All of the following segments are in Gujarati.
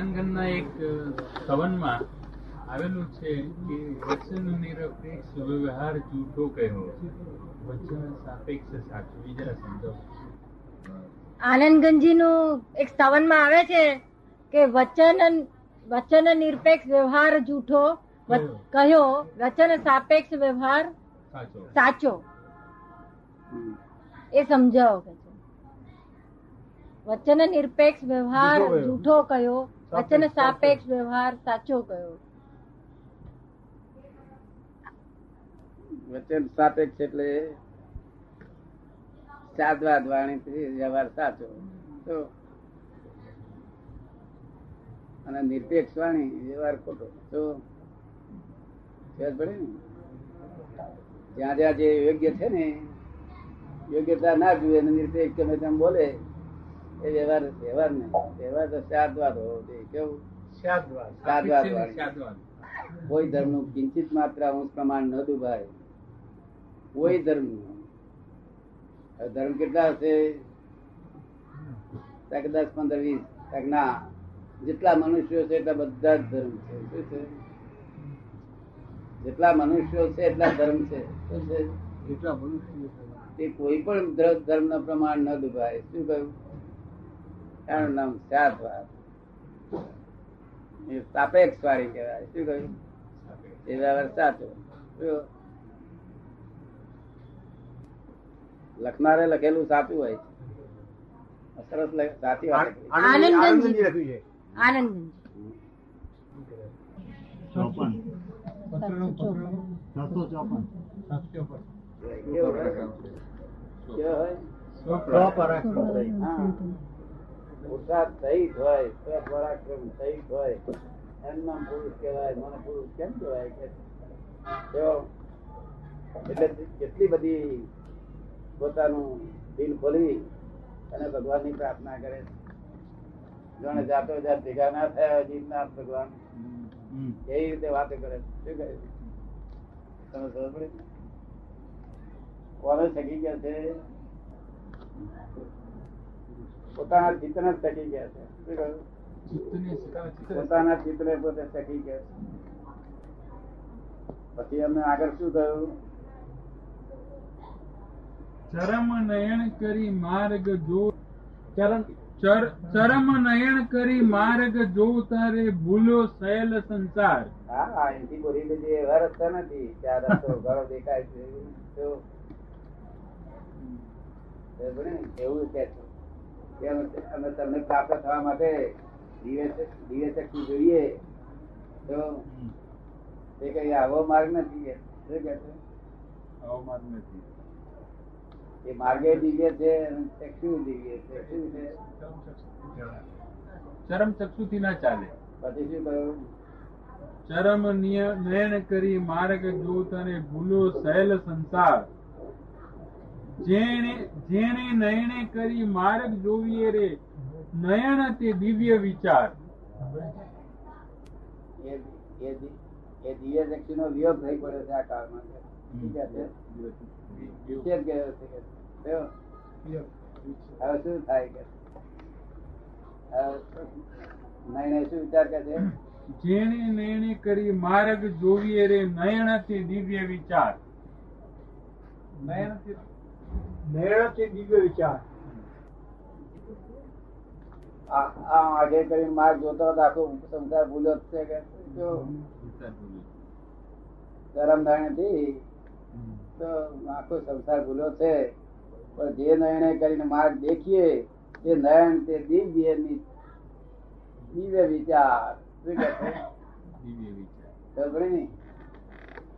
પાટણગંજના એક સવનમાં આવેલું છે કે વચનનો નિરપેક્ષ વ્યવહાર જૂઠો કહ્યો, વચન સાપેક્ષ સાચું. બીજા સમજાવો. આનંદગંજીનું એક સવનમાં આવે છે કે વચન નિરપેક્ષ વ્યવહાર જૂઠો કહ્યો, વચન સાપેક્ષ વ્યવહાર સાચો. એ સમજાવો કે વચન નિરપેક્ષ વ્યવહાર જૂઠો કયો, વચન સાપેક્ષ વ્યવહાર સાચો કયો. વચન સાપેક્ષ એટલે સાદવાદ વાણીથી વ્યવહાર સાચો, તો અને નિરપેક્ષ વાણી વ્યવહાર ખોટો. તો પડે ને જ્યાં જ્યાં જે યોગ્ય છે ને, યોગ્યતા ના જોઈએ, નિરપેક્ષ તમે તેમ બોલે એ વ્યવહાર નહીં. વ્યવહાર તો સાદવાદ હોવો જોઈએ. કેવું? સાદવાદ. કોઈ ધર્મ નું કિંચિત માત્ર પ્રમાણ ન દુભાય. કોઈ ધર્મ નું ધર્મ કેટલા હશે? કાંક 10, 15, 20, કાંક ના. જેટલા મનુષ્યો છે એટલા બધા જ ધર્મ છે. શું છે? જેટલા મનુષ્યો છે એટલા ધર્મ છે. શું છે? જેટલા મનુષ્યો તે કોઈ પણ ધર્મ ના પ્રમાણ ન દુભાય. શું કહ્યું? એનું નામ સાદવાદ. એ સાપેક્ષ વાળી કહેવાય. શું કહ્યું? એ વ્યવહાર સાચો. લખનારે લખેલું સાચું હોય છે. સરસ સાચી વાત. આનંદગંજી લખ્યું છે. આનંદગંજી પુરુષાર્થ સહિત હોય, સ્વપરાક્રમ સહિત હોય, એમનામ પુરુષ કહેવાય. મને પુરુષ કેમ કહેવાય? એટલે કેટલી બધી પોતાનું દિલ ખોલી અને ભગવાનની પ્રાર્થના કરે. જોણે જાતો જાત ભેગા ના થયા જીતનાથ ભગવાન, એવી રીતે વાતો કરે. શું કહે? તમે ખબર પડે કોને શકી ગયા છે? પોતાના ચિત્તને ટકી ગયા છે. પોતાના ચિત્તને પોતે ટકી ગયા છે. પછી એમને આગળ શું થયું? ચરમ નયન કરી માર્ગ જોતા રે ભૂલ્યો સહેલ સંસાર. હા, એથી બોલી બધી એવા રસ્તા નથી. ચાર રસ્તો ઘણો દેખાય છે એવું કે છે. અમે તમને પ્રાપ્ત થવા માટે દિવ્ય શક્તિ જોઈએ, તો એ કઈ આવો માર્ગ નથી. એ માર્ગે દિવ્ય છે. ચક્ષુ દિવ્ય છે. શું છે? ચરમ ચક્ષુ થી ના ચાલે. પછી શું કહ્યું? ચરમ નયન કરી માર્ગ જોત અને ભૂલો સહેલ સંસાર. જેને નયને કરી માર્ગ જોવીએ રે નયન તે દિવ્ય વિચાર. એ દિવ્ય શક્તિ નો વિયોગ થઈ પડે છે આ કાળમાં. હવે શું થાય કે નયને શું વિચાર કે છે? જેને નયને કરી માર્ગ જોવીએ રે નયન તે દિવ્ય વિચાર. નયન દિવ્ય વિચાર. આગે કરીને માર્ગ જોતો આખો સંસાર ભૂલ્યો છે કે ધરમ ધારણથી તો આખો સંસાર ભૂલ્યો છે. પણ જે નયણે કરીને માર્ગ દેખીએ તે નયન તે દિવ્ય વિચાર. શું કે છે? દિવ્ય વિચાર.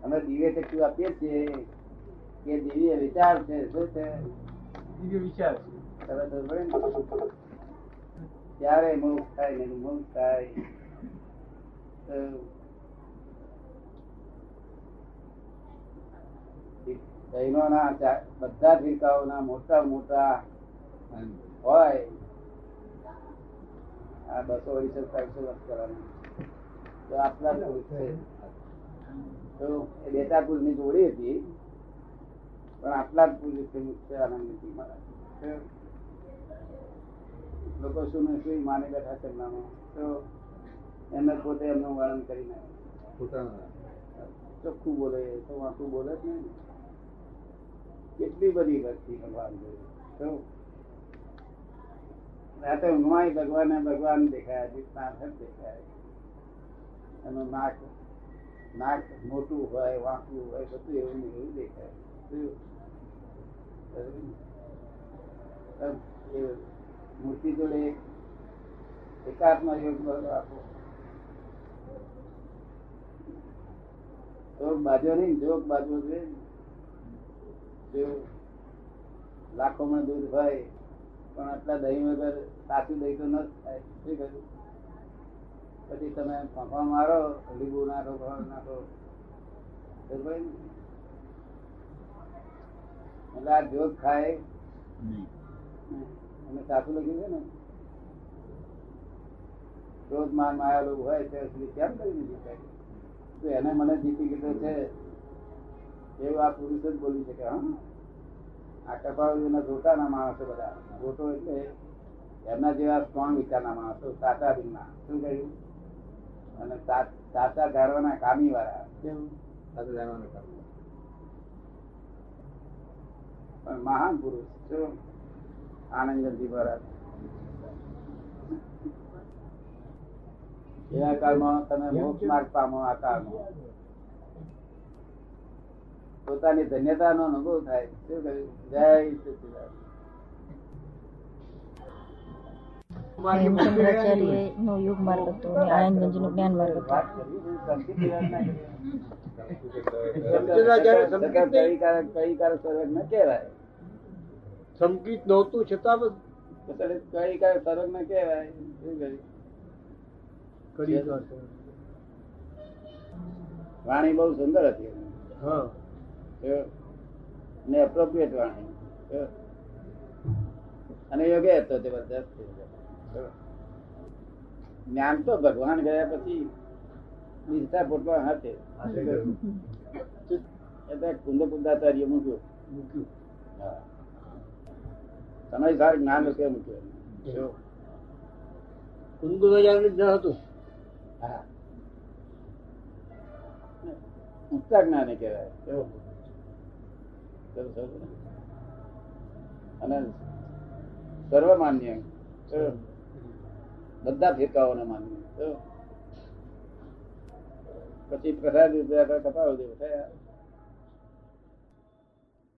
અમે દિવ્ય શક્તિ આપીએ છીએ કે દિવ્ય વિચાર છે. શું છે? દિવ્ય વિચાર છે. ત્યારે મોક્ષ થાય ને મોક્ષ થાય. બહેનોના બધા ટીકાઓના મોટા મોટા હોય. આ 200, 250 વર્ષ કરવાનું તો આપણા પુરુષ છે. તો એ બેટા પુરુષ ની જોડી હતી, પણ આટલા જ પુરુષ આનંદ લોકો શું શું માને બેઠા છે. એમને પોતે એમનું વર્ણન કરી નાખે, પોતાના ચોખ્ખું બોલે તો વાંકું બોલે જ નહીં. કેટલી બધી ભક્તિ ભગવાન જોયું. રાતે ઊંઘમાં ભગવાનને ભગવાન દેખાય, જીતનાથ દેખાય. એનું નાક મોટું હોય, વાંકું હોય, બધું એવું ને એવું દેખાય. મૂર્તિ જોડે એકાત્મા યોગ આપો તો બાજો નહી, જોગ બાજો છે. લાખો માં દૂધ હોય પણ આટલા દહીં વગર સાચું દહીં તો ન થાય. શું કહ્યું? પછી તમે ફાંફા મારો, લીંબુ નાખો, ઘર નાખો. એટલે આ જોગ ખાય અને સાચું લખ્યું છે ને. ક્રોધ માન માયાલો હોય ત્યાં સુધી કેમ કરીને જીતાય? એને મને જીતી કીધો છે એવું આ પુરુષ જ બોલી શકે. હા, આ કપાળના જોતાના માણસો બધા ગોટો, એટલે એમના જેવા સ્ટ્રોંગ વિચારના માણસો, સાચા દિનના. શું કહ્યું? અને સાચા ગાળવાના કામી વાળા. કેવું? સાચા ગાળવાના કામી, પણ મહાન પુરુષ. શું? આનંદજી મહારાજ. એવા કાળમાં તમે મોક્ષ માર્ગ પામો. આ કાળમાં પોતાની ધન્યતા નો અનુભવ થાય. શું કહ્યું? જય સચિદાનંદ નો યોગ માર્ગ હતો અને આનંદગંજ નો જ્ઞાન માર્ગ હતો. સંકિત નહોતું છતાં કઈ કાળ સરગ ન કહેવાય. શું કહ્યું? વાણી બહુ સુંદર હતી ને, એપ્રોપ્રિએટ વાણી. અને યોગ્ય હતો તે બધા. જ્ઞાન તો ભગવાન ગયા પછી નિષ્ઠા પોટમાં હાથે. એટલે કુંદ કુંદાચાર્ય મૂક્યો, સમયસર જ્ઞાન રૂપે મૂક્યો. કુંદુચાર્ય જ ન હતું. ઊંચા જ્ઞાને કહેવાય. અને સર્વમાન્ય, બધા ફેરકાઓને માન્ય. પછી પ્રસાદ કપાવ દેવ થયા.